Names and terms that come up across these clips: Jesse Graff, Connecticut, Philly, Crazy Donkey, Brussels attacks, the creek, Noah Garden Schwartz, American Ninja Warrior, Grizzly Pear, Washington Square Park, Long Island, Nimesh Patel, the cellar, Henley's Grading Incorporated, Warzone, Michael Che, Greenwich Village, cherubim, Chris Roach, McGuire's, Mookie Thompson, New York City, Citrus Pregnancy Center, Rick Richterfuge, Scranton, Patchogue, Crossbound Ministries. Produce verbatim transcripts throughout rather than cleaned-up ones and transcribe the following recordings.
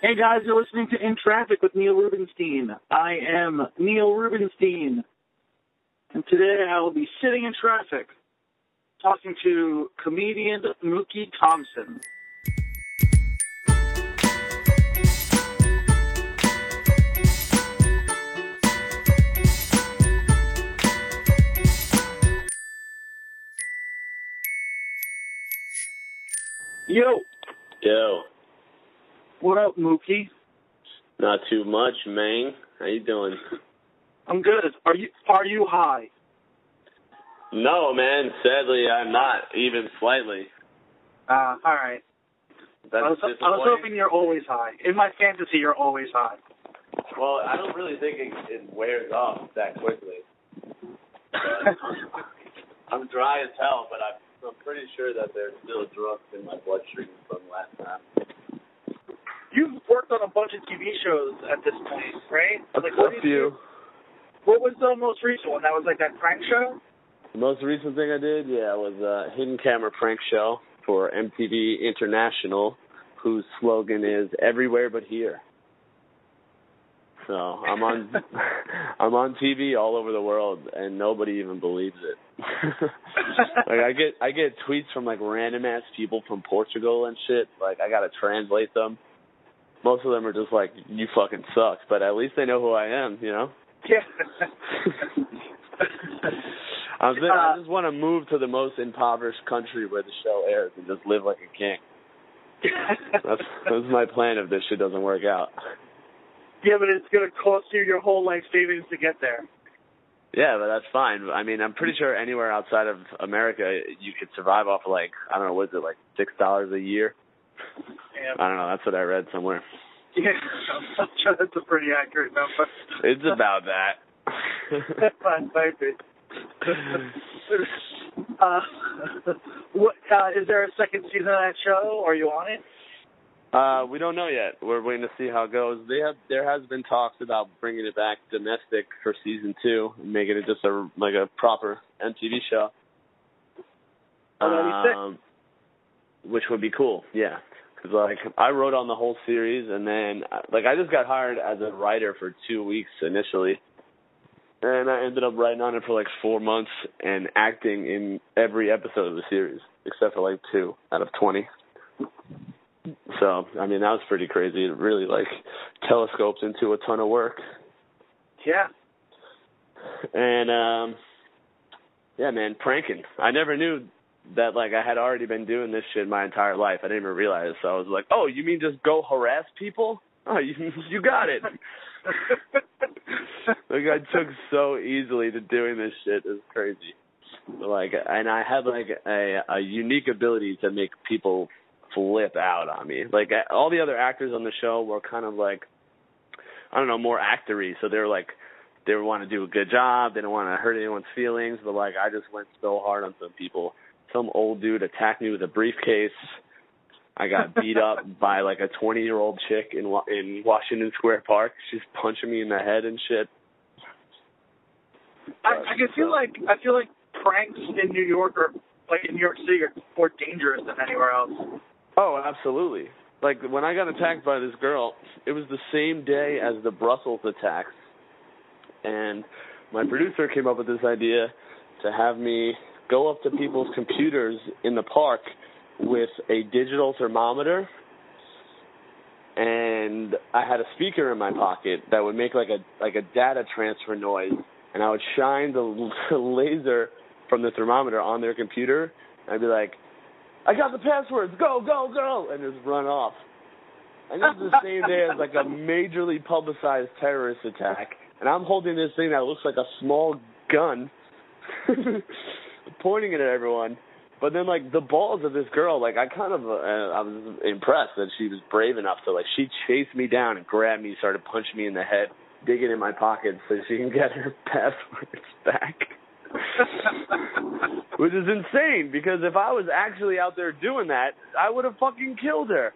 Hey, guys, you're listening to In Traffic with Neil Rubenstein. I am Neil Rubenstein, and today I will be sitting in traffic talking to comedian Mookie Thompson. Yo. Yo. What up, Mookie? Not too much, man. How you doing? I'm good. Are you Are you high? No, man. Sadly, I'm not, even slightly. Ah, uh, all right. That's I was, I was hoping you're always high. In my fantasy, you're always high. Well, I don't really think it, it wears off that quickly. I'm dry as hell, but I'm I'm pretty sure that there's still drugs in my bloodstream from last time. You've worked on a bunch of T V shows at this point, right? That's like, what a few. What was the most recent one? That was like that prank show? The most recent thing I did, yeah, was a hidden camera prank show for M T V International, whose slogan is "Everywhere But Here." So I'm on, I'm on T V all over the world, and nobody even believes it. Like I get I get tweets from like random ass people from Portugal and shit. Like I gotta translate them. Most of them are just like, "You fucking suck," but at least they know who I am, you know? Yeah. I'm th- uh, I just want to move to the most impoverished country where the show airs and just live like a king. That's that's my plan if this shit doesn't work out. Yeah, but it's gonna cost you your whole life savings to get there. Yeah, but that's fine. I mean, I'm pretty sure anywhere outside of America, you could survive off of like, I don't know, what is it, like six dollars a year? Yeah. I don't know. That's what I read somewhere. Yeah, I'm sure that's a pretty accurate number. It's about that. Fine, uh, what, uh, is there a second season of that show? Are you on it? Uh, we don't know yet. We're waiting to see how it goes. They have, there has been talks about bringing it back domestic for season two and making it just a like a proper M T V show, um, which would be cool. Yeah, because like I wrote on the whole series, and then like I just got hired as a writer for two weeks initially, and I ended up writing on it for like four months and acting in every episode of the series except for like two out of twenty. So, I mean, that was pretty crazy. It really, like, telescoped into a ton of work. Yeah. And, um, yeah, man, pranking. I never knew that, like, I had already been doing this shit my entire life. I didn't even realize. So I was like, oh, you mean just go harass people? Oh, you, you got it. Like, I took so easily to doing this shit. It was crazy. Like, and I had, like, a, a unique ability to make people flip out on me. Like all the other actors on the show were kind of like, I don't know, more actory. So they were like, they want to do a good job. They don't want to hurt anyone's feelings. But like, I just went so hard on some people. Some old dude attacked me with a briefcase. I got beat up by like a twenty year old chick in in Washington Square Park. She's punching me in the head and shit. I, I can feel like I feel like pranks in New York or like in New York City are more dangerous than anywhere else. Oh, absolutely. Like, when I got attacked by this girl, it was the same day as the Brussels attacks. And my producer came up with this idea to have me go up to people's computers in the park with a digital thermometer. And I had a speaker in my pocket that would make, like, a like a data transfer noise. And I would shine the laser from the thermometer on their computer. And I'd be like, I got the passwords, go, go, go, and just run off. And this is the same day as, like, a majorly publicized terrorist attack, and I'm holding this thing that looks like a small gun, pointing it at everyone. But then, like, the balls of this girl, like, I kind of, uh, I was impressed that she was brave enough to, like, she chased me down and grabbed me, started punching me in the head, digging in my pocket so she can get her passwords back. Which is insane, because if I was actually out there doing that, I would have fucking killed her.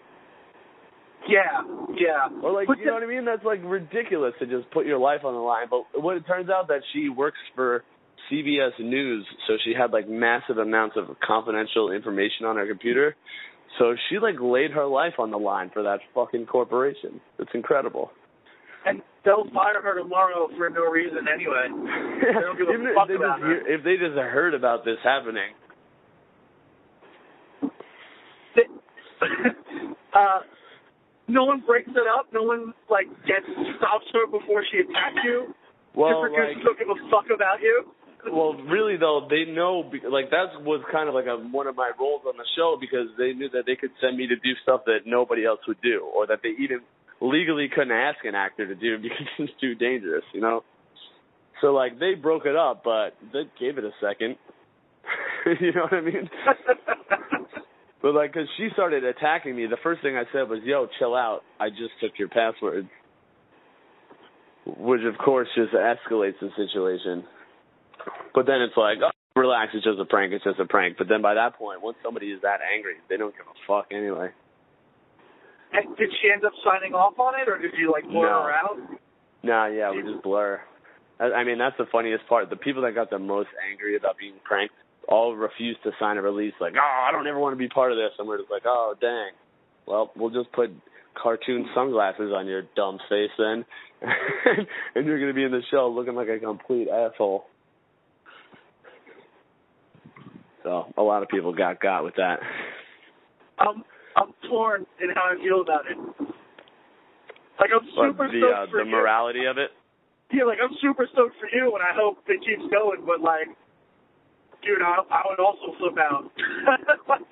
Yeah, yeah. Or like, but you know what I mean? That's like ridiculous to just put your life on the line. But what it turns out that she works for C B S News, so she had like massive amounts of confidential information on her computer. So she, like, laid her life on the line for that fucking corporation. It's incredible. And they'll fire her tomorrow for no reason anyway. They don't give a fuck if they about just, her. If they just heard about this happening. They, uh, no one breaks it up? No one, like, gets stops her before she attacks you? Well, the producers like, don't give a fuck about you? Well, really, though, they know, like, that was kind of like a, one of my roles on the show because they knew that they could send me to do stuff that nobody else would do or that they even legally couldn't ask an actor to do because it's too dangerous, you know? So, like, they broke it up, but they gave it a second. You know what I mean? But, like, because she started attacking me, the first thing I said was, yo, chill out. I just took your password. Which, of course, just escalates the situation. But then it's like, oh, relax, it's just a prank, it's just a prank. But then by that point, once somebody is that angry, they don't give a fuck anyway. And did she end up signing off on it, or did you, like, blur no. her out? No, yeah, we just blur. I mean, that's the funniest part. The people that got the most angry about being pranked all refused to sign a release, like, oh, I don't ever want to be part of this. And we're just like, oh, dang. Well, we'll just put cartoon sunglasses on your dumb face then, and you're going to be in the show looking like a complete asshole. So a lot of people got got with that. Um, I'm torn in how I feel about it. Like, I'm super the, stoked uh, for the you. morality of it? Yeah, like, I'm super stoked for you, and I hope it keeps going, but, like, dude, I, I would also flip out. Like,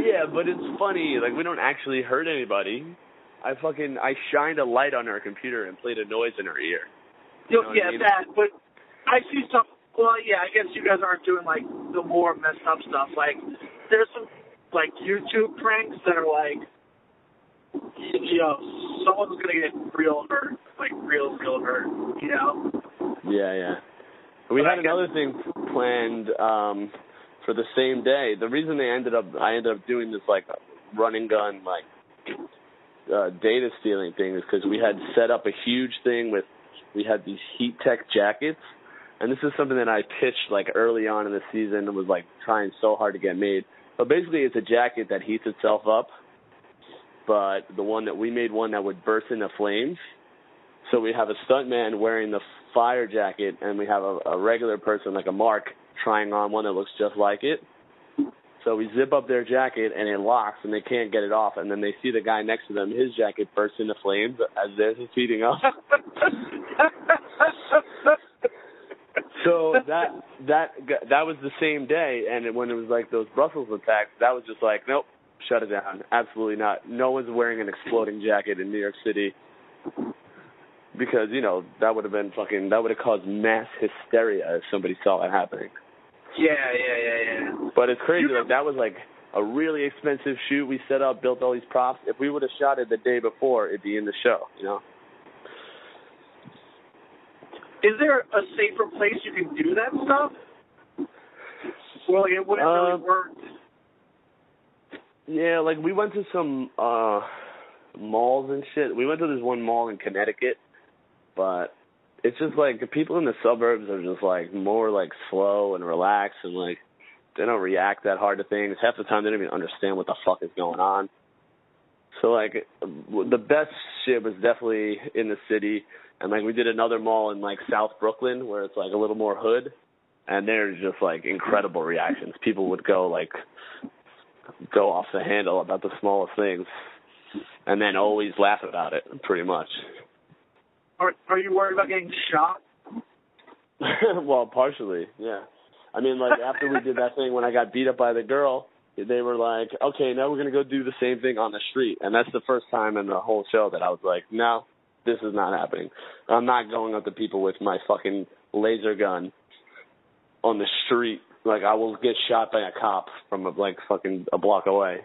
yeah, but it's funny. Like, we don't actually hurt anybody. I fucking, I shined a light on her computer and played a noise in her ear. You know yeah, I mean? that, but I see stuff. Well, yeah, I guess you guys aren't doing, like, the more messed up stuff. Like, there's some, like, YouTube pranks that are, like, you know, someone's going to get real hurt. Like, real, real hurt, you know? Yeah, yeah. We but had another thing planned um, for the same day. The reason they ended up, I ended up doing this, like, running gun, like, uh, data stealing thing is because we had set up a huge thing with, we had these heat tech jackets. And this is something that I pitched, like, early on in the season and was, like, trying so hard to get made. But basically it's a jacket that heats itself up, but the one that we made one that would burst into flames. So we have a stuntman wearing the fire jacket, and we have a, a regular person, like a Mark, trying on one that looks just like it. So we zip up their jacket, and it locks, and they can't get it off. And then they see the guy next to them, his jacket bursts into flames as theirs is heating up. So that that that was the same day, and when it was like those Brussels attacks, that was just like, nope, shut it down. Absolutely not. No one's wearing an exploding jacket in New York City because, you know, that would have been fucking, that would have caused mass hysteria if somebody saw that happening. Yeah, yeah, yeah, yeah. But it's crazy. Like, that was like a really expensive shoot we set up, built all these props. If we would have shot it the day before, it'd be in the show, you know? Is there a safer place you can do that stuff? Well, it wouldn't uh, really work. Yeah, like, we went to some uh, malls and shit. We went to this one mall in Connecticut, but it's just, like, the people in the suburbs are just, like, more, like, slow and relaxed and, like, they don't react that hard to things. Half the time they don't even understand what the fuck is going on. So, like, the best shit was definitely in the city. And, like, we did another mall in, like, South Brooklyn where it's, like, a little more hood. And there's just, like, incredible reactions. People would go, like, go off the handle about the smallest things and then always laugh about it, pretty much. Are, are you worried about getting shot? Well, partially, yeah. I mean, like, after we did that thing when I got beat up by the girl, they were like, okay, now we're going to go do the same thing on the street. And that's the first time in the whole show that I was like, no. This is not happening. I'm not going up to people with my fucking laser gun on the street. Like, I will get shot by a cop from, a, like, fucking a block away.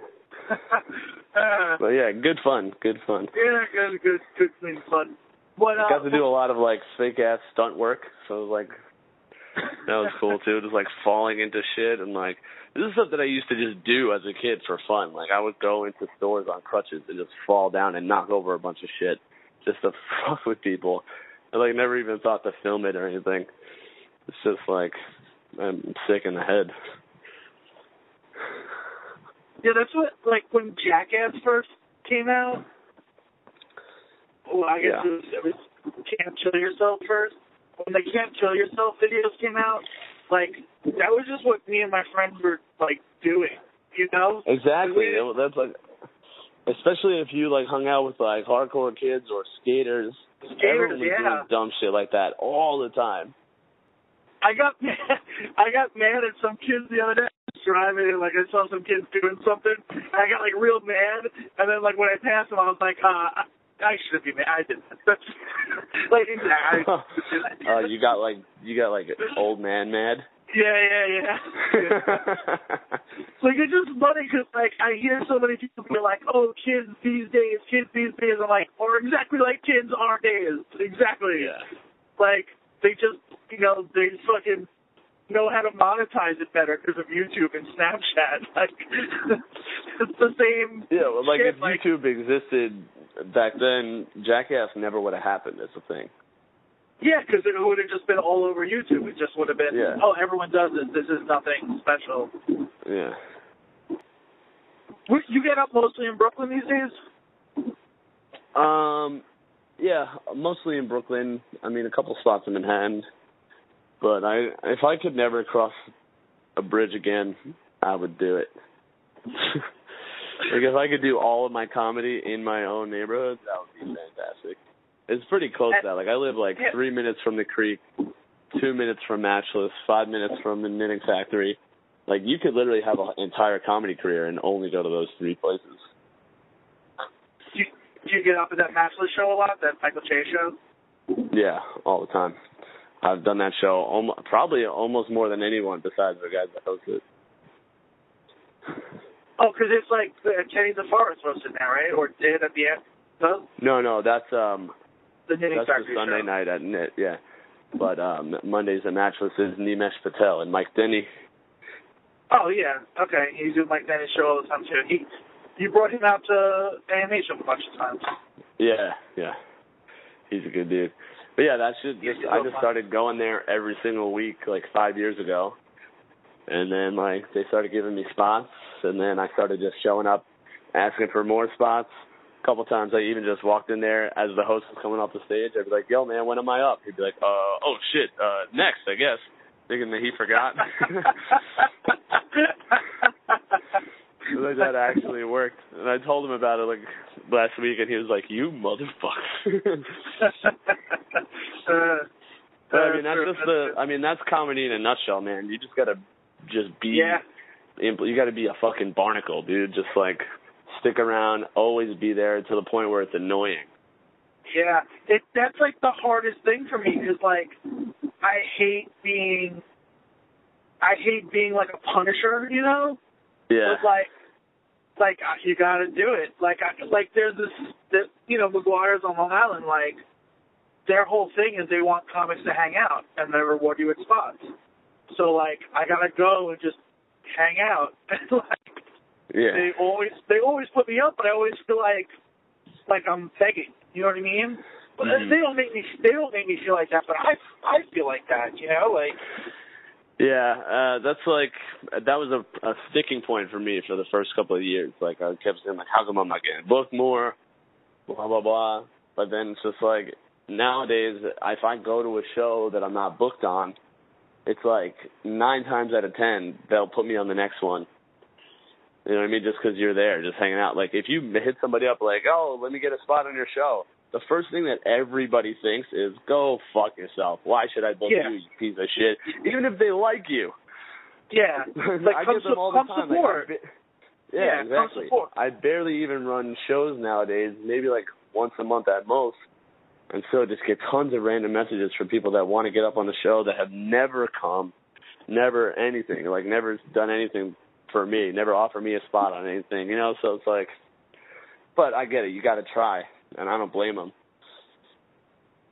uh, but, yeah, good fun. Good fun. Yeah, good, good, good, clean fun. What, uh, I got to do a lot of, like, fake-ass stunt work. So, like, that was cool, too. Just, like, falling into shit. And, like, this is stuff that I used to just do as a kid for fun. Like, I would go into stores on crutches and just fall down and knock over a bunch of shit. Just to fuck with people. I, like, never even thought to film it or anything. It's just, like, I'm sick in the head. Yeah, that's what, like, when Jackass first came out, well, I guess yeah. it, was, it was Can't Kill Yourself first. When the Can't Kill Yourself videos came out, like, that was just what me and my friends were, like, doing, you know? Exactly. We, that's, like, especially if you, like, hung out with, like, hardcore kids or skaters. Skaters, yeah. Doing dumb shit like that all the time. I got mad, I got mad at some kids the other day. Driving and like I saw some kids doing something, and I got like real mad. And then like when I passed them, I was like, uh, I shouldn't be mad. I did that. like exactly. Oh, uh, you got like you got like old man mad. Yeah, yeah, yeah. yeah. Like it's just funny because like I hear so many people be like, oh, kids these days, kids these days. I'm like, or exactly like kids our days, exactly. Yeah. Like they just, you know, they just fucking know how to monetize it better because of YouTube and Snapchat. Like, it's the same. Yeah, well, like shit. If like, YouTube existed back then, Jackass never would have happened as a thing. Yeah, because it would have just been all over YouTube. It just would have been, yeah. oh, everyone does it. This is nothing special. Yeah. You get up mostly in Brooklyn these days? Um, yeah, mostly in Brooklyn. I mean, a couple spots in Manhattan. But I, if I could never cross a bridge again, I would do it. Like if I could do all of my comedy in my own neighborhood, that would be fantastic. It's pretty close now. Like I live like three minutes from the Creek, two minutes from Matchless, five minutes from the Knitting Factory. Like you could literally have an entire comedy career and only go to those three places. Do you, do you get up at that Matchless show a lot, that Michael Che show? Yeah, all the time. I've done that show almost, probably almost more than anyone besides the guys that host it. Oh, because it's like Kenny DeForest hosted now, right? Or did at the end? Huh? No, no, that's um, the Knitting that's Factory the Sunday show. Night at Knit, yeah. But um, Mondays at Matchless is Nimesh Patel and Mike Denny. Oh, yeah, okay. He's doing Mike Denny's show all the time, too. He, you brought him out to A and H show a bunch of times. Yeah, yeah. He's a good dude. But yeah, that should just, I just started going there every single week like five years ago. And then like they started giving me spots and then I started just showing up, asking for more spots. A couple times I even just walked in there as the host was coming off the stage. I'd be like, yo man, when am I up? He'd be like, uh, oh shit, uh, next, I guess. Thinking that he forgot. So like that actually worked. And I told him about it like last week and he was like, you motherfucker. Uh, but, I mean that's just the I mean that's comedy in a nutshell, man. You just gotta just be yeah. you gotta be a fucking barnacle, dude. Just like stick around, always be there to the point where it's annoying. Yeah, it that's like the hardest thing for me because like I hate being I hate being like a punisher, you know? Yeah. But like like you gotta do it. Like I, like there's this, this you know McGuire's on Long Island like. Their whole thing is they want comics to hang out, and they reward you with spots. So, like, I gotta go and just hang out. And, like, yeah. They always they always put me up, but I always feel like like I'm begging. You know what I mean? But mm. they don't make me they don't make me feel like that. But I I feel like that. You know, like. Yeah, uh, that's like that was a, a sticking point for me for the first couple of years. Like I kept saying, like, how come I'm not getting booked more? Blah blah blah. But then it's just like. Nowadays, if I go to a show that I'm not booked on, it's like nine times out of ten, they'll put me on the next one. You know what I mean? Just because you're there, just hanging out. Like, if you hit somebody up like, oh, let me get a spot on your show, the first thing that everybody thinks is, go fuck yourself. Why should I book yeah. you, you piece of shit? Even if they like you. Yeah. Like, I get them all the time. Like, ba- yeah, yeah, exactly. I barely even run shows nowadays, maybe like once a month at most. And so just get tons of random messages from people that want to get up on the show that have never come, never anything, like never done anything for me, never offered me a spot on anything, you know? So it's like, but I get it. You got to try, and I don't blame them.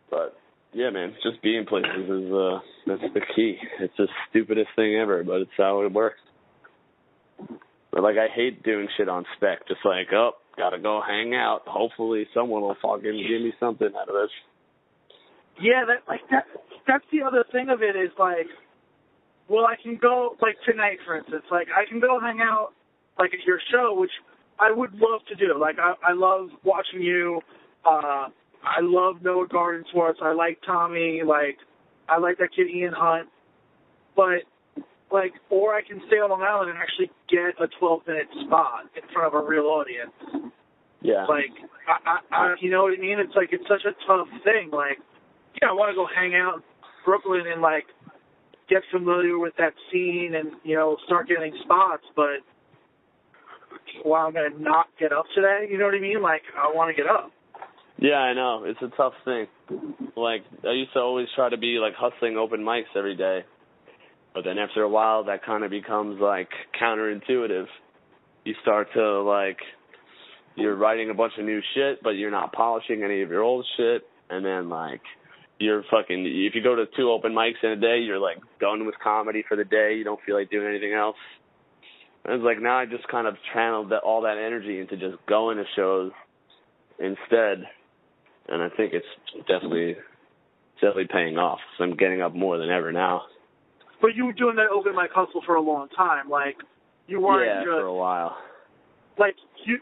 But, yeah, man, just being places is uh, that's the key. It's the stupidest thing ever, but it's how it works. But, like, I hate doing shit on spec, just like, oh. Gotta go hang out. Hopefully someone will fucking give me something out of this. Yeah, that like that. That's the other thing of it is like, well, I can go like tonight, for instance. Like I can go hang out like at your show, which I would love to do. Like, I, I love watching you. Uh, I love Noah Garden Schwartz. I like Tommy. Like, I like that kid Ian Hunt. But, like, or I can stay on Long Island and actually get a twelve-minute spot in front of a real audience. Yeah. Like, I, I, I, you know what I mean? It's like, it's such a tough thing. Like, yeah, I want to go hang out in Brooklyn and, like, get familiar with that scene and, you know, start getting spots, but while I'm going to not get up today, you know what I mean? Like, I want to get up. Yeah, I know. It's a tough thing. Like, I used to always try to be, like, hustling open mics every day. But then after a while, that kind of becomes, like, counterintuitive. You start to, like, you're writing a bunch of new shit, but you're not polishing any of your old shit. And then, like, you're fucking, if you go to two open mics in a day, you're, like, done with comedy for the day. You don't feel like doing anything else. And it's like, now I just kind of channeled that, all that energy into just going to shows instead. And I think it's definitely definitely paying off. So I'm getting up more than ever now. But you were doing that open mic hustle for a long time. Like, you weren't yeah, just... Yeah, for a while. Like, you...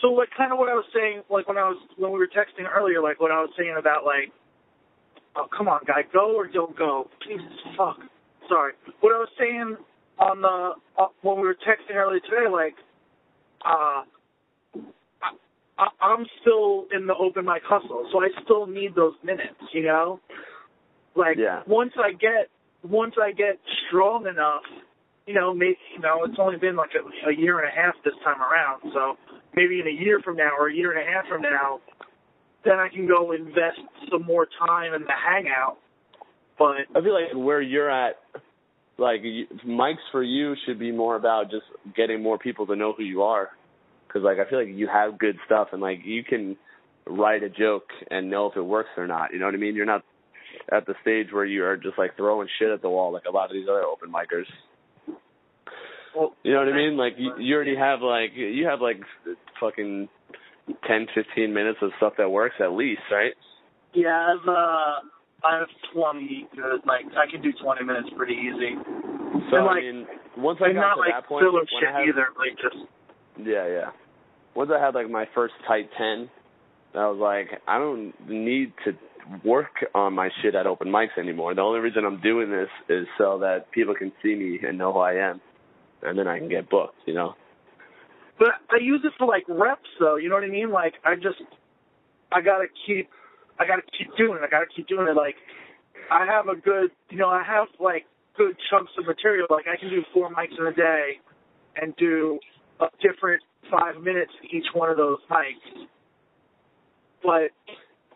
So, like, kind of what I was saying, like, when I was... When we were texting earlier, like, what I was saying about, like, oh, come on, guy, go or don't go. Jesus fuck. Sorry. What I was saying on the uh, when we were texting earlier today, like, uh, I, I, I'm still in the open mic hustle, so I still need those minutes, you know. Like, yeah. once I get once I get strong enough, you know, maybe you know, it's only been like a, a year and a half this time around, so maybe in a year from now or a year and a half from now. Then I can go invest some more time in the hangout. But I feel like where you're at, like, mics for you should be more about just getting more people to know who you are. Because, like, I feel like you have good stuff, and, like, you can write a joke and know if it works or not. You know what I mean? You're not at the stage where you are just, like, throwing shit at the wall like a lot of these other open micers. Well, you know what I mean? Like, you, you already have, like, you have, like, fucking... ten, fifteen minutes of stuff that works at least, right? Yeah, I've, uh, I have twenty, like, I can do twenty minutes pretty easy. So, and, like, I mean, once I got to like that point... I'm not, like, full of shit had, either, like, just... Yeah, yeah. Once I had, like, my first tight ten, I was like, I don't need to work on my shit at open mics anymore. The only reason I'm doing this is so that people can see me and know who I am, and then I can get booked, you know? But I use it for, like, reps, though. You know what I mean? Like, I just, I got to keep, I got to keep doing it. I got to keep doing it. Like, I have a good, you know, I have, like, good chunks of material. Like, I can do four mics in a day and do a different five minutes each one of those mics. But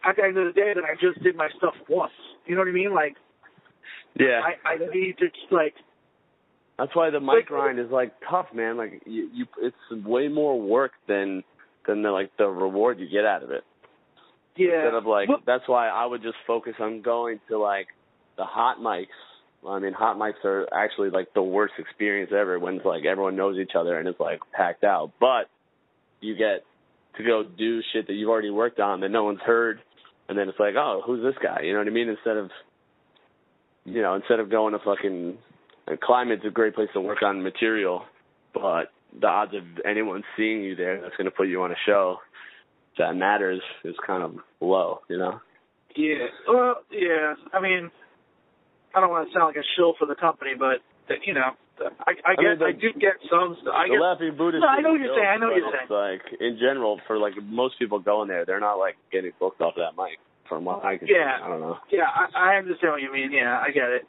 at the end of the day, that I just did my stuff once. You know what I mean? Like, yeah, I, I need to, like... That's why the mic grind is, like, tough, man. Like, you, you, it's way more work than, than the, like, the reward you get out of it. Yeah. Instead of, like, that's why I would just focus on going to, like, the hot mics. I mean, hot mics are actually, like, the worst experience ever when, like, everyone knows each other and it's, like, packed out. But you get to go do shit that you've already worked on that no one's heard. And then it's like, oh, who's this guy? You know what I mean? Instead of, you know, instead of going to fucking... And climate's a great place to work on material, but the odds of anyone seeing you there that's going to put you on a show that matters is kind of low, you know? Yeah. Well, yeah. I mean, I don't want to sound like a shill for the company, but, you know, I, I, I, get, mean, the, I do get some stuff. I the get, Laughing Buddha. No, I know what you're saying. I know what you're saying. Like, in general, for, like, most people going there, they're not, like, getting booked off that mic from what I can yeah. see. I don't know. Yeah, I, I understand what you mean. Yeah, I get it.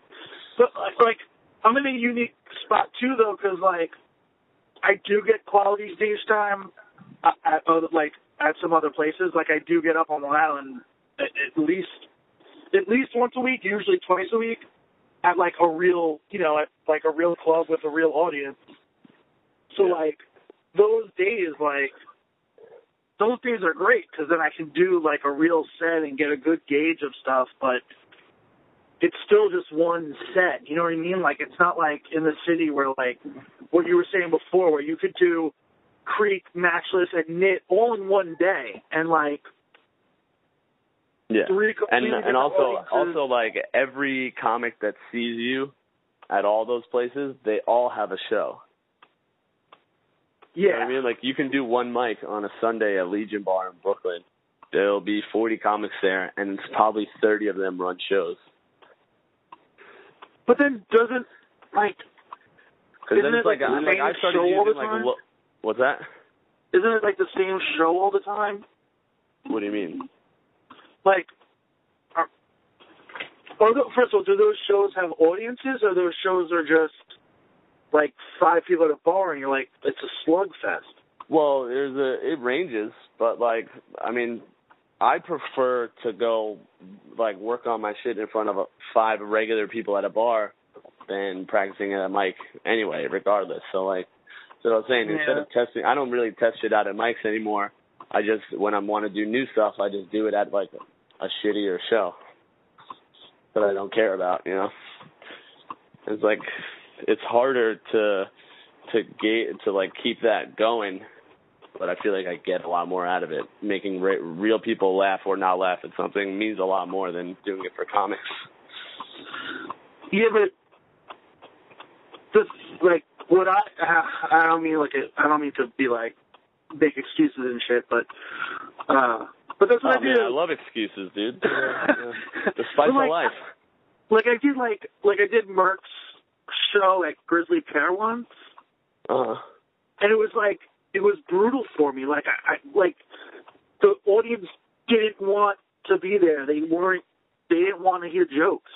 But, like... I'm in a unique spot, too, though, because, like, I do get quality stage time at, other, like, at some other places. Like, I do get up on Long Island at, at least at least once a week, usually twice a week, at, like, a real, you know, at, like, a real club with a real audience. So, like, those days, like, those days are great because then I can do, like, a real set and get a good gauge of stuff, but... It's still just one set, you know what I mean? Like, it's not like in the city where, like, what you were saying before, where you could do Creek, Matchless, and Knit all in one day, and, like, yeah, three completely and, and also, also, like, every comic that sees you at all those places, they all have a show. Yeah. You know what I mean? Like, you can do one mic on a Sunday at Legion Bar in Brooklyn. There'll be forty comics there, and it's probably thirty of them run shows. But then doesn't, like, because then it's like, like, the like, like I started using, all the time? like, lo- what's that? Isn't it, like, the same show all the time? What do you mean? Like, are, are the, first of all, do those shows have audiences, or those shows are just, like, five people at a bar, and you're like, it's a slugfest? Well, there's a, it ranges, but, like, I mean, I prefer to go, like, work on my shit in front of a, five regular people at a bar than practicing at a mic anyway, regardless. So, like, so I was saying, yeah. instead of testing, I don't really test shit out at mics anymore. I just, when I want to do new stuff, I just do it at, like, a, a shittier show that I don't care about, you know? It's like, it's harder to, to get, to, like, keep that going. But I feel like I get a lot more out of it. Making re- real people laugh or not laugh at something means a lot more than doing it for comics. Yeah, but just like what I, I don't mean like a, I don't mean to be like make excuses and shit, but uh, but that's what oh, I do. Man, I love excuses, dude. The spice like, of life. Like I did, like like I did Merck's show at Grizzly Pear once, uh-huh. and it was like. It was brutal for me. Like, I, I, like the audience didn't want to be there. They weren't. They didn't want to hear jokes.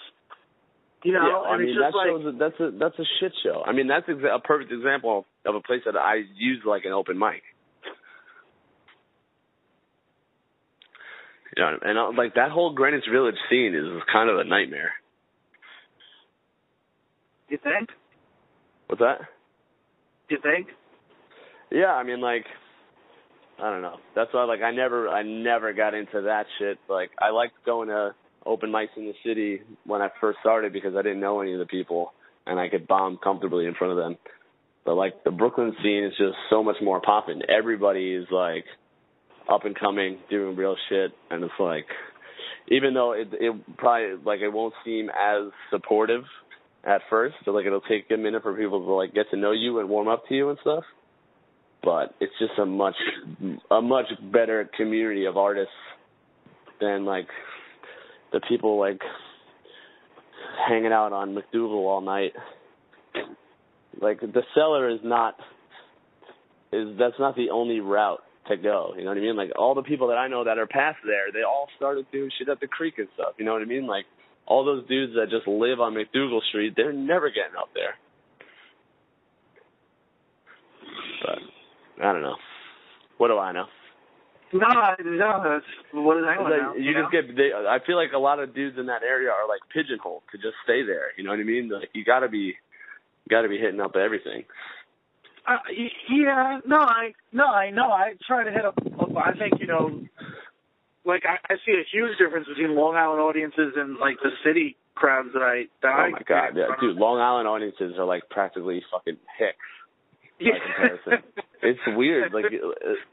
You know. Yeah, I and mean, it's just that like, shows a, that's a that's a shit show. I mean, that's exa- a perfect example of a place that I use like an open mic. Yeah, and I, like that whole Greenwich Village scene is kind of a nightmare. You think? What's that? You think? Yeah, I mean, like, I don't know. That's why, like, I never, I never got into that shit. Like, I liked going to open mics in the city when I first started because I didn't know any of the people, and I could bomb comfortably in front of them. But, like, the Brooklyn scene is just so much more popping. Everybody is, like, up and coming, doing real shit, and it's, like, even though it, it probably, like, it won't seem as supportive at first, but, like, it'll take a minute for people to, like, get to know you and warm up to you and stuff. But it's just a much, a much better community of artists than like the people like hanging out on McDougal all night. Like the cellar is not, is that's not the only route to go. You know what I mean? Like all the people that I know that are past there, they all started doing shit at the creek and stuff. You know what I mean? Like all those dudes that just live on McDougal Street, they're never getting up there. But I don't know. What do I know? No, no. What does anyone know? You just get. They, I feel like a lot of dudes in that area are like pigeonholed to just stay there. You know what I mean? Like you gotta be, gotta be hitting up everything. Uh, yeah. No, I no, I know. I try to hit up. I think you know, like I, I see a huge difference between Long Island audiences and like the city crowds that I. That oh my I god, yeah, dude! Long Island audiences are like practically fucking hicks. By comparison. It's weird. Like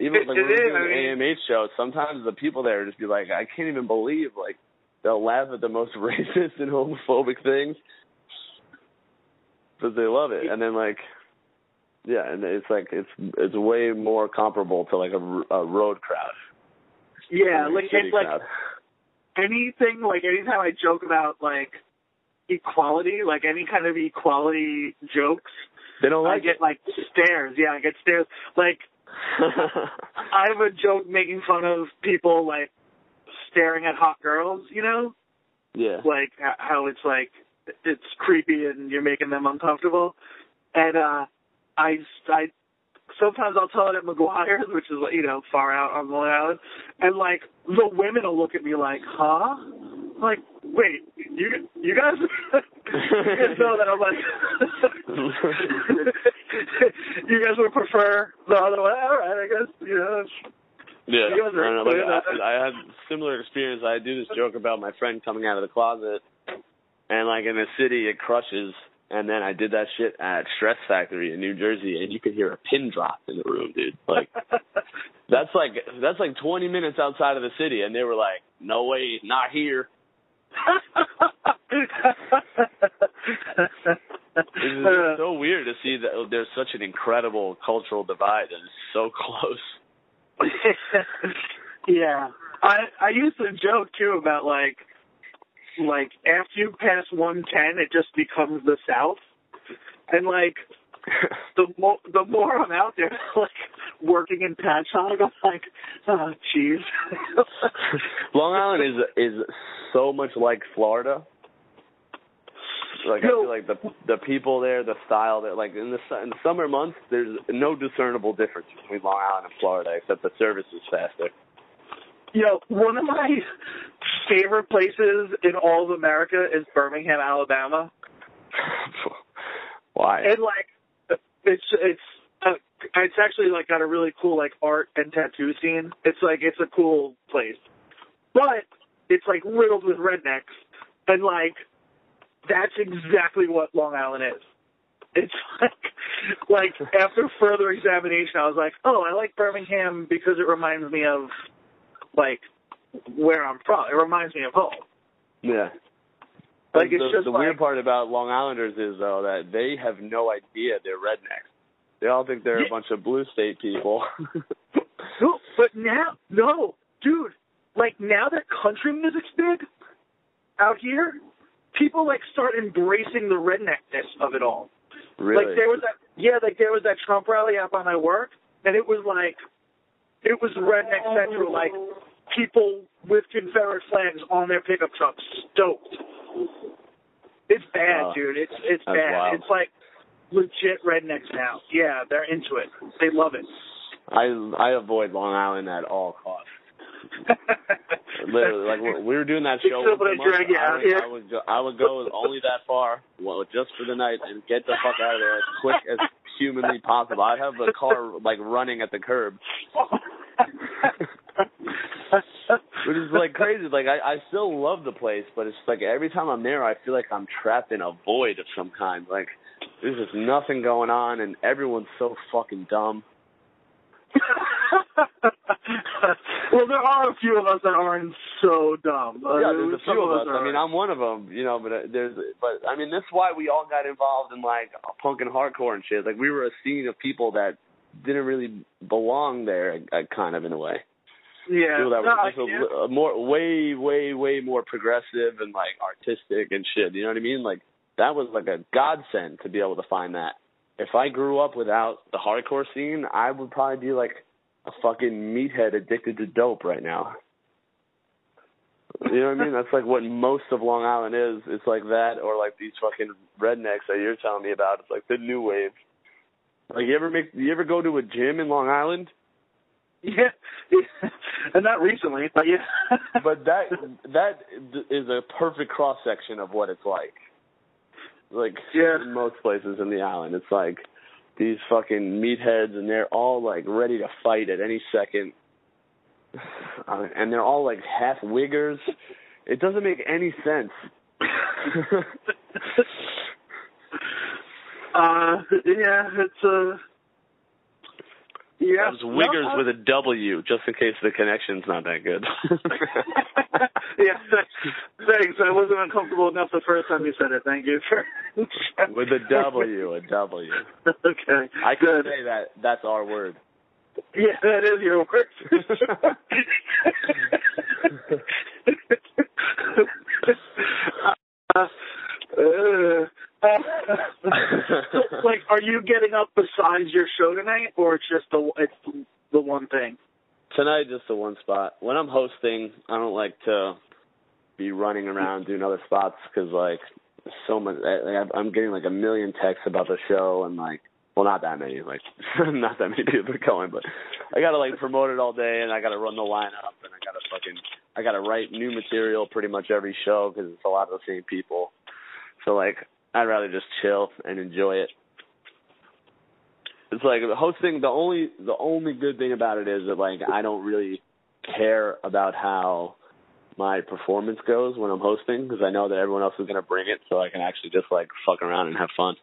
even like when we do an A and H show, sometimes the people there just be like, I can't even believe like they'll laugh at the most racist and homophobic things, but they love it. And then like, yeah, and it's like it's it's way more comparable to like a, a road crowd. Yeah, like it's crowd. Like anything. Like anytime I joke about like equality, like any kind of equality jokes. They don't like I get, it. like, stares. Yeah, I get stares. Like, I have a joke making fun of people, like, staring at hot girls, you know? Yeah. Like, how it's, like, it's creepy and you're making them uncomfortable. And uh, I, I sometimes I'll tell it at McGuire's, which is, you know, far out on Long Island. And, like, the women will look at me like, huh? Like, wait, you you guys, you guys know that I'm like, you guys would prefer the other one? All right, I guess, you know. Yeah, you guys are I, know, like, I, I had similar experience. I do this joke about my friend coming out of the closet, and, like, in the city, it crushes. And then I did that shit at Stress Factory in New Jersey, and you could hear a pin drop in the room, dude. Like, that's like that's like twenty minutes outside of the city, and they were like, no way, not here. It's so weird. weird to see that there's such an incredible cultural divide and it's so close. Yeah. I I used to joke, too, about, like, like after you pass one ten, it just becomes the South. And, like, the, mo- the more I'm out there, like, working in Patchogue, I'm like, oh, jeez. Long Island is is so much like Florida. Like, no. I feel like the the people there, the style, that like in the, in the summer months, there's no discernible difference between Long Island and Florida, except the service is faster. Yo, one of my favorite places in all of America is Birmingham, Alabama. Why? And like, it's it's uh, it's actually like got a really cool like art and tattoo scene. It's like it's a cool place, but it's like riddled with rednecks, and like. That's exactly what Long Island is. It's like, like after further examination, I was like, oh, I like Birmingham because it reminds me of, like, where I'm from. It reminds me of home. Yeah. Like, the, it's just the like, weird part about Long Islanders is, though, that they have no idea they're rednecks. They all think they're yeah. a bunch of blue state people. No, but now, no, dude, like, now that country music's big out here, people like start embracing the redneckness of it all. Really? Like there was that, yeah, like there was that Trump rally out by my work, and it was like, it was redneck central. Like people with Confederate flags on their pickup trucks, stoked. It's bad, oh, dude. It's it's bad. Wild. It's like legit rednecks now. Yeah, they're into it. They love it. I I avoid Long Island at all costs. Literally, like we were doing that show. Month, drag you I, out would, here. I would go, I would go only that far, well, just for the night, and get the fuck out of there as quick as humanly possible. I'd have the car like running at the curb, which is like crazy. Like I, I still love the place, but it's like every time I'm there, I feel like I'm trapped in a void of some kind. Like there's just nothing going on, and everyone's so fucking dumb. Well, there are a few of us that aren't so dumb. Uh, yeah, there's a few of us. I mean, I'm one of them, you know, but there's, but I mean, that's why we all got involved in, like, punk and hardcore and shit. Like, we were a scene of people that didn't really belong there, kind of, in a way. Yeah. People that were no, just more, way, way, way more progressive and, like, artistic and shit, you know what I mean? Like, that was, like, a godsend to be able to find that. If I grew up without the hardcore scene, I would probably be, like, a fucking meathead addicted to dope right now. You know what I mean? That's like what most of Long Island is. It's like that, or like these fucking rednecks that you're telling me about. It's like the new wave. Like you ever make, you ever go to a gym in Long Island? Yeah, yeah. And not recently, but yeah. But that that is a perfect cross section of what it's like. Like yeah. in most places in the island, it's like. These fucking meatheads, and they're all, like, ready to fight at any second. Uh, and they're all, like, half-wiggers. It doesn't make any sense. uh, yeah, it's a... Uh, yeah. That was wiggers no, I... with a W, just in case the connection's not that good. Yeah, thanks. I wasn't uncomfortable enough the first time you said it. Thank you. For... with a W, a W. Okay. I can good. say that. That's our word. Yeah, that is your word. uh, uh, uh, so, like, are you getting up besides your show tonight, or it's just the it's the one thing? Tonight, just the one spot. When I'm hosting, I don't like to be running around doing other spots because, like, so much. I, I'm getting like a million texts about the show, and like, well, not that many. Like, not that many people are going, but I gotta like promote it all day, and I gotta run the lineup, and I gotta fucking, I gotta write new material pretty much every show because it's a lot of the same people. So like, I'd rather just chill and enjoy it. It's like hosting. The only the only good thing about it is that like I don't really care about how my performance goes when I'm hosting because I know that everyone else is gonna bring it, so I can actually just like fuck around and have fun.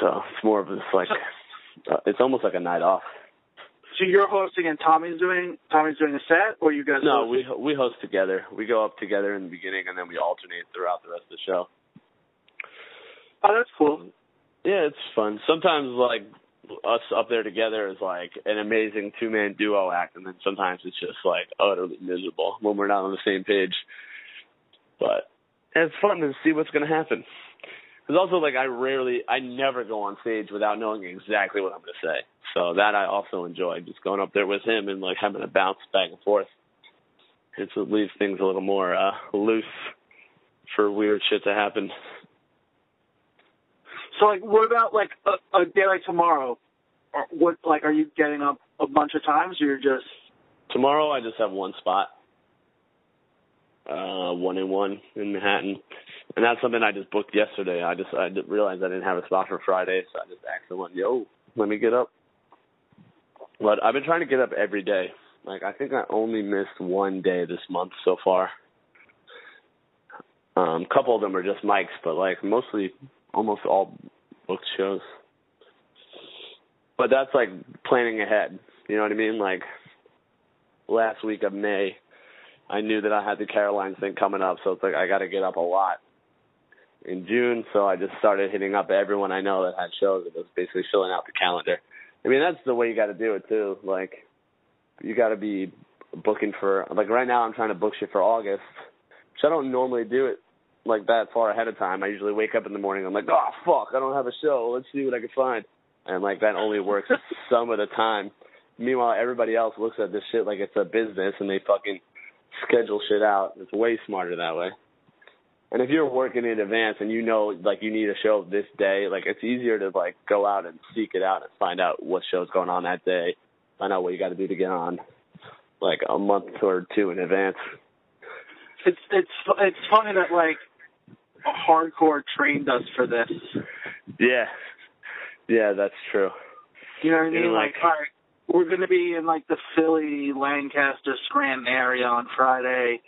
So it's more of this like uh, it's almost like a night off. So you're hosting and Tommy's doing Tommy's doing a set, or you guys? No, hosting? we we host together. We go up together in the beginning, and then we alternate throughout the rest of the show. Oh, that's cool. Yeah, it's fun. Sometimes, like, us up there together is like an amazing two-man duo act, and then sometimes it's just, like, utterly miserable when we're not on the same page. But it's fun to see what's going to happen. It's also, like, I rarely – I never go on stage without knowing exactly what I'm going to say. So that I also enjoy, just going up there with him and, like, having to bounce back and forth. It leaves things a little more uh, loose for weird shit to happen. So, like, what about, like, a, a day like tomorrow? Or what, like, are you getting up a bunch of times, or you're just... Tomorrow I just have one spot, uh, one and one in Manhattan. And that's something I just booked yesterday. I just I realized I didn't have a spot for Friday, so I just asked someone, yo, let me get up. But I've been trying to get up every day. Like, I think I only missed one day this month so far. A um, couple of them are just mics, but, like, mostly... almost all booked shows. But that's like planning ahead. You know what I mean? Like last week of May, I knew that I had the Carolines thing coming up, so it's like I got to get up a lot in June. So I just started hitting up everyone I know that had shows. It was basically filling out the calendar. I mean, that's the way you got to do it too. Like you got to be booking for, like right now I'm trying to book shit for August, which I don't normally do it like that far ahead of time. I usually wake up in the morning, I'm like, oh, fuck, I don't have a show. Let's see what I can find. And, like, that only works some of the time. Meanwhile, everybody else looks at this shit like it's a business, and they fucking schedule shit out. It's way smarter that way. And if you're working in advance and you know, like, you need a show this day, like, it's easier to, like, go out and seek it out and find out what show's going on that day, find out what you got to do to get on, like, a month or two in advance. It's, it's, it's funny that, like, hardcore trained us for this. Yeah. Yeah, that's true. You know what I mean? Like, like all right, we're going to be in, like, the Philly, Lancaster, Scranton area on Friday.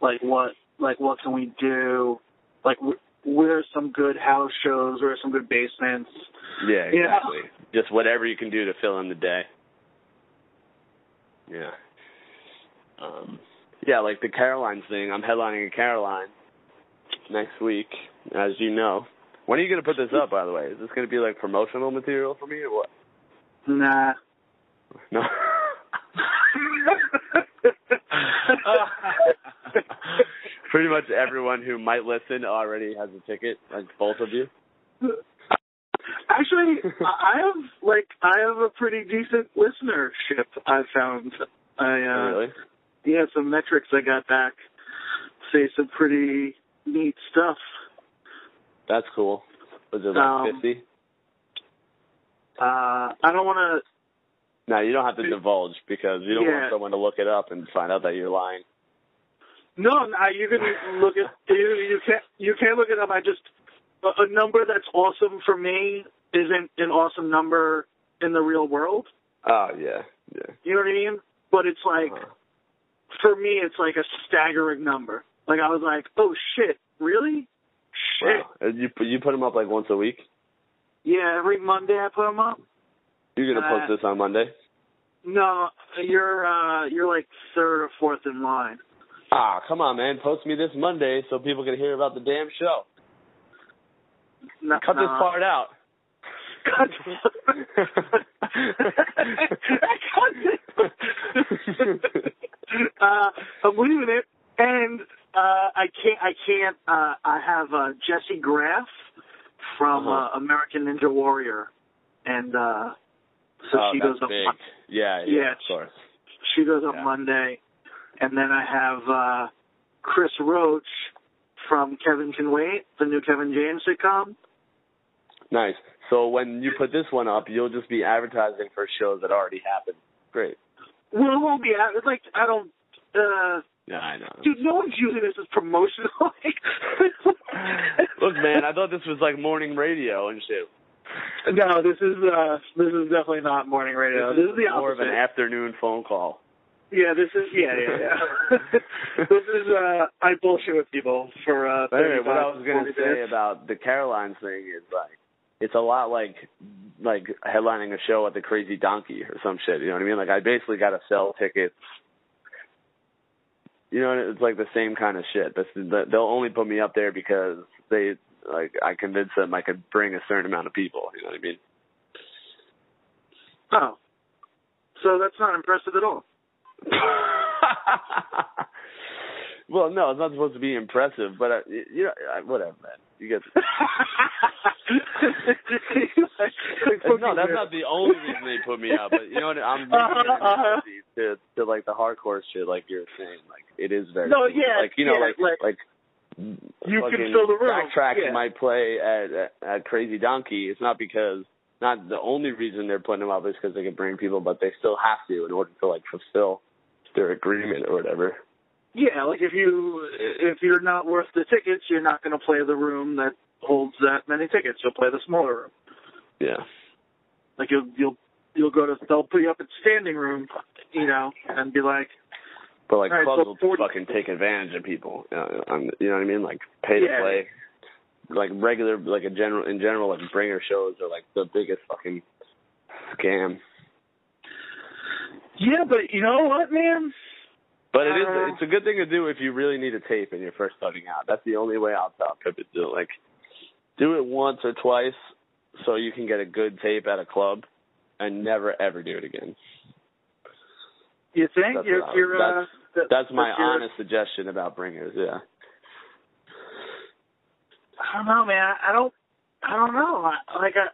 Like, what Like, what can we do? Like, where are some good house shows? Where are some good basements? Yeah, exactly. You know? Just whatever you can do to fill in the day. Yeah. Um, yeah, like the Carolines thing. I'm headlining at Caroline next week, as you know. When are you going to put this up, by the way? Is this going to be, like, promotional material for me or what? Nah. No? uh, pretty much everyone who might listen already has a ticket, like both of you. Actually, I have, like, I have a pretty decent listenership, I've found. I, uh, really? Yeah, some metrics I got back say some pretty... neat stuff. That's cool. Was it like um, fifty? Uh, I don't want to... No, you don't have to divulge because you don't yeah. want someone to look it up and find out that you're lying. No, I, you can look it... You, you, can't, you can't look it up. I just... A, a number that's awesome for me isn't an awesome number in the real world. Oh, yeah. yeah. You know what I mean? But it's like... Uh-huh. For me, it's like a staggering number. Like, I was like, oh, shit, really? Shit. Wow. You, you put them up, like, once a week? Yeah, every Monday I put them up. You're going to uh, post this on Monday? No, you're, uh, you're like, third or fourth in line. Ah, come on, man. Post me this Monday so people can hear about the damn show. No, Cut no. this part out. Cut this. uh, I'm leaving it. And uh, I can't, I can't, uh, I have uh, Jesse Graff from uh-huh. uh, American Ninja Warrior. And uh, so oh, she goes up Monday. Yeah, yeah, yeah, of course. She goes up yeah. Monday. And then I have uh, Chris Roach from Kevin Can Wait, the new Kevin James sitcom. Nice. So when you put this one up, you'll just be advertising for shows that already happened. Great. Well, it won't be, it's like, I don't, uh, Yeah, I know. Dude, no one's using this as promotional. Look, man, I thought this was like morning radio and shit. No, this is uh, this is definitely not morning radio. This, this is the more opposite. Of an afternoon phone call. Yeah, this is yeah, yeah, yeah. This is uh, I bullshit with people for. Uh, anyway, what I was gonna say about the Carolines thing is like it's a lot like like headlining a show at the Crazy Donkey or some shit. You know what I mean? Like I basically got to sell tickets. You know, it's like the same kind of shit. They'll only put me up there because they like I convinced them I could bring a certain amount of people. You know what I mean? Oh, so that's not impressive at all. Well, no, it's not supposed to be impressive, but I, you know, I, whatever, man. You get it. No, that's not the only reason they put me out. But you know what? I'm to, to like the hardcore shit, like you're saying. Like it is very no, yeah, like you know, yeah, like like. like you can fill the room. Backtrack yeah. might play at, at at Crazy Donkey. It's not because not the only reason they're putting them up is because they can bring people, but they still have to in order to like fulfill their agreement or whatever. Yeah, like if you if you're not worth the tickets, you're not going to play the room that holds that many tickets. You'll play the smaller room. Yeah. Like you'll you'll you'll go to they'll put you up at standing room, you know, and be like. But like right, clubs so will fucking take advantage of people. You know, um, you know what I mean? Like pay to yeah. play, like regular, like a general in general, like bringer shows are like the biggest fucking scam. Yeah, but you know what, man? But it is, it's a good thing to do if you really need a tape and you're first starting out. That's the only way I'll tell people to do it. Like, do it once or twice so you can get a good tape at a club and never, ever do it again. You think? That's, you're, you're, that's, uh, that's, that's my that's honest your... suggestion about bringers, yeah. I don't know, man. I don't I don't know. I, like, I,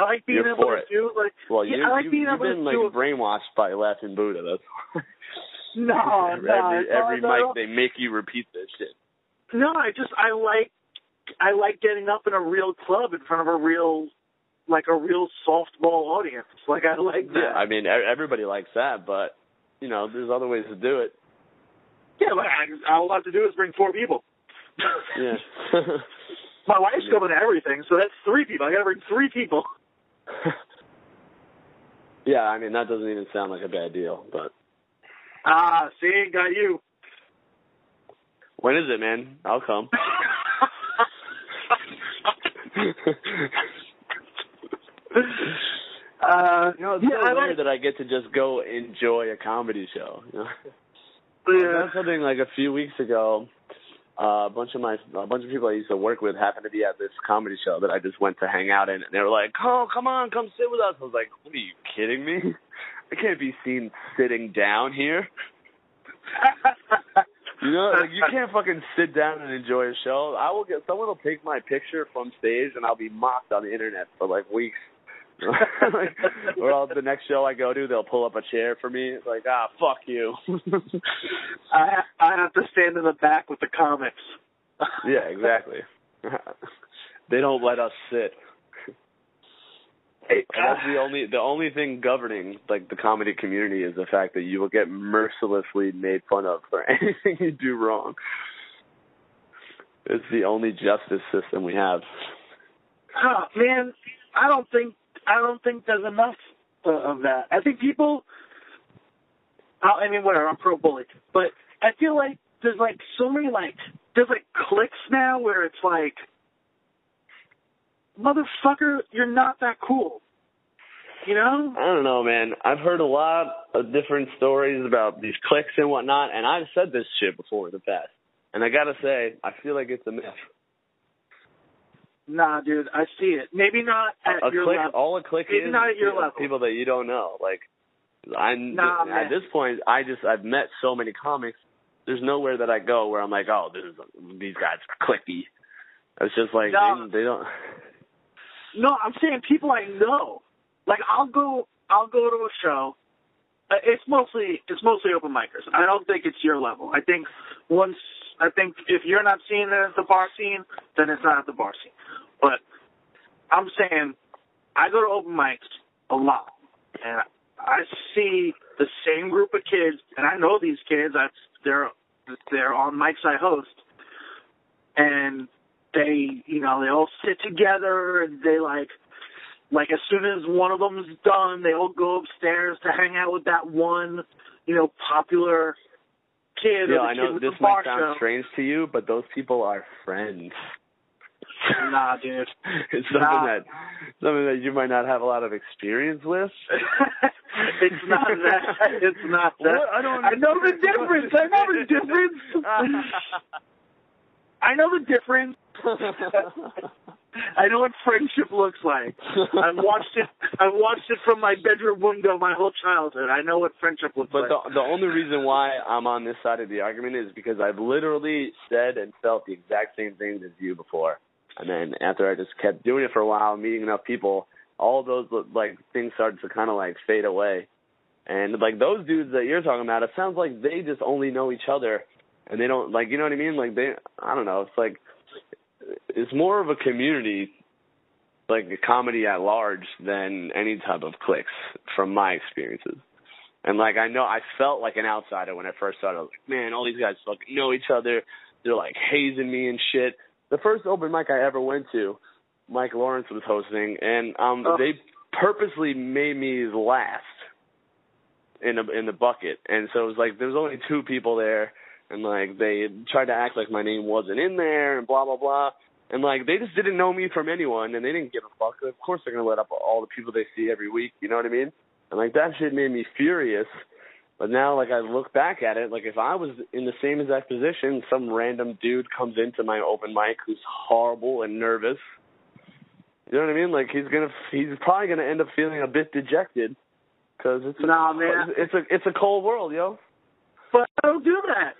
I like being you're able to it. do like, well, yeah, I like you, being you've able been, to like, do brainwashed by Laughing Buddha, that's why. No, every, no, every, no, every no. mic they make you repeat this shit. No, I just I like I like getting up in a real club in front of a real like a real softball audience. Like I like that. Yeah, I mean everybody likes that, but you know there's other ways to do it. Yeah, like I, all I have to do is bring four people. Yeah. My wife's yeah. coming to everything, so that's three people. I got to bring three people. Yeah, I mean that doesn't even sound like a bad deal, but. Ah, see, got you. When is it, man? I'll come. uh, you know, it's yeah, so rare like... that I get to just go enjoy a comedy show. You know? Yeah. That's something like a few weeks ago. Uh, a bunch of my, a bunch of people I used to work with happened to be at this comedy show that I just went to hang out in, and they were like, "Oh, come on, come sit with us." I was like, "What are you kidding me? I can't be seen sitting down here." You know, like you can't fucking sit down and enjoy a show. I will get someone will take my picture from stage, and I'll be mocked on the internet for like weeks. Like, or I'll, the next show I go to, they'll pull up a chair for me. It's like, ah, fuck you. I I have to stand in the back with the comics. Yeah, exactly. They don't let us sit. And that's the only the only thing governing like the comedy community is the fact that you will get mercilessly made fun of for anything you do wrong. It's the only justice system we have. Oh, man, I don't think I don't think there's enough of that. I think people. I mean, whatever. I'm pro bully, but I feel like there's like so many like there's like cliques now where it's like. Motherfucker, you're not that cool. You know? I don't know, man. I've heard a lot of different stories about these cliques and whatnot, and I've said this shit before in the past. And I gotta say, I feel like it's a myth. Nah, dude, I see it. Maybe not at a your clique, level. All a clique Maybe is not at your level. People that you don't know. Like, I'm, nah, at man. this point, I just, I've met so many comics. There's nowhere that I go where I'm like, oh, this is, these guys are cliquey. It's just like, nah. they, they don't... No, I'm saying people I know. Like I'll go, I'll go to a show. It's mostly it's mostly open micers. I don't think it's your level. I think once I think if you're not seeing it at the bar scene, then it's not at the bar scene. But I'm saying I go to open mics a lot, and I see the same group of kids, and I know these kids. I they're they're on mics I host, and. They, you know, they all sit together and they like, like as soon as one of them's done, they all go upstairs to hang out with that one, you know, popular kid. Yeah, I know this might sound strange to you, but those people are friends. Nah, dude. It's something nah. that, something that you might not have a lot of experience with. It's not that. It's not that. What? I don't. I know the difference. I know the difference. I know the difference. I know what friendship looks like. I've watched it. I've watched it from my bedroom window my whole childhood. I know what friendship looks but like. But the, the only reason why I'm on this side of the argument is because I've literally said and felt the exact same things as you before. And then after I just kept doing it for a while, meeting enough people, all those like things started to kind of like fade away. And like those dudes that you're talking about, it sounds like they just only know each other, and they don't like, you know what I mean? Like they, I don't know. It's like it's more of a community, like a comedy at large, than any type of cliques from my experiences. And like I know, I felt like an outsider when I first started. I was like, man, all these guys fucking know each other. They're like hazing me and shit. The first open mic I ever went to, Mike Lawrence was hosting, and um, oh. they purposely made me last in a, in the bucket. And so it was like there was only two people there, and like they tried to act like my name wasn't in there and blah, blah, blah. And like they just didn't know me from anyone, and they didn't give a fuck. Of course they're going to let up all the people they see every week, you know what I mean? And like that shit made me furious. But now, like, I look back at it, like, if I was in the same exact position, some random dude comes into my open mic who's horrible and nervous. You know what I mean? Like, he's gonna, he's probably gonna end up feeling a bit dejected, because it's a, nah, man. It's a, it's a cold world, yo. But I don't do that.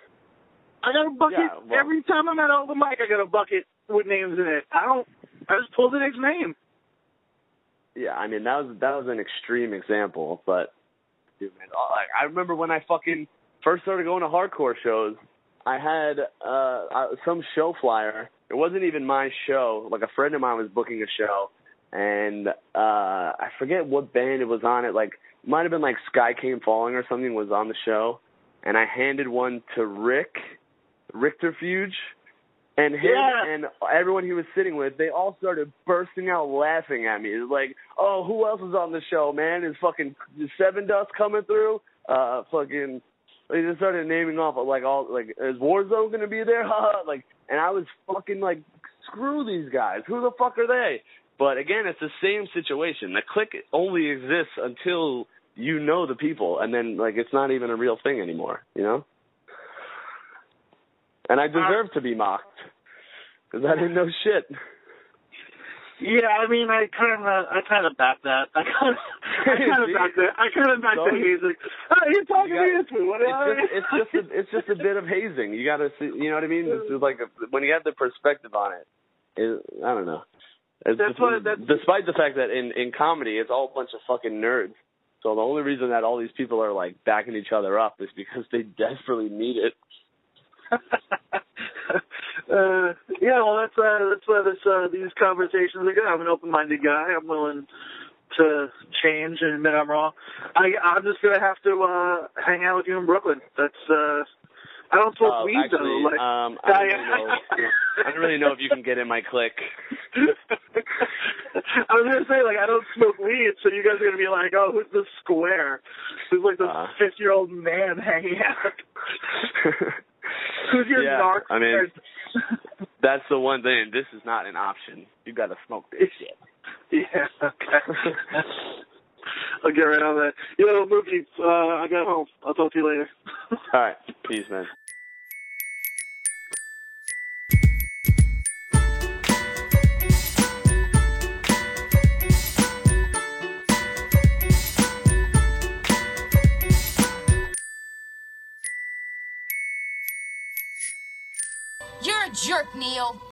I got a bucket yeah, well, every time I'm at an open mic. I got a bucket with names in it. I don't. I just pull the next name. Yeah, I mean that was that was an extreme example, but. Dude, man. I remember when I fucking first started going to hardcore shows, I had uh, some show flyer. It wasn't even my show. Like, a friend of mine was booking a show, and uh, I forget what band it was on. It like might have been like Sky Came Falling or something was on the show, and I handed one to Rick, Richterfuge, and him yeah. and everyone he was sitting with, they all started bursting out laughing at me. It was like, oh, who else is on the show, man? Is fucking Seven Dust coming through? Uh, fucking, they just started naming off, like, all, like, is Warzone going to be there? Like, and I was fucking like, screw these guys. Who the fuck are they? But again, it's the same situation. The clique only exists until you know the people. And then, like, it's not even a real thing anymore, you know? And I deserve to be mocked, because I didn't know shit. Yeah, I mean, I kind of, I kind of backed that. I kind of, I kind of backed that. I kind of backed so, that hazing. Oh, you're talking you got, to me. What it's, just, it's, just a, it's just a bit of hazing. You got to see, you know what I mean? This is like a, when you have the perspective on it, it I don't know. It's that's just, what, that's, despite the fact that in, in comedy, it's all a bunch of fucking nerds. So the only reason that all these people are, like, backing each other up is because they desperately need it. uh, yeah, well, that's uh, that's where this, uh, these conversations are going. I'm an open-minded guy. I'm willing to change and admit I'm wrong. I, I'm just going to have to uh, hang out with you in Brooklyn. That's uh, I don't smoke uh, weed actually, though. Like, um, I, don't really know, I don't really know if you can get in my clique. I was going to say, like, I don't smoke weed, so you guys are going to be like, oh, who's this square? Who's like this fifty-year-old uh, man hanging out? Who's your yeah, narc? I mean, that's the one thing. This is not an option. You got to smoke this shit. Yeah, okay. I'll get right on that. You know, Mookie, uh, I got home. I'll talk to you later. All right. Peace, man. Jerk, Neil.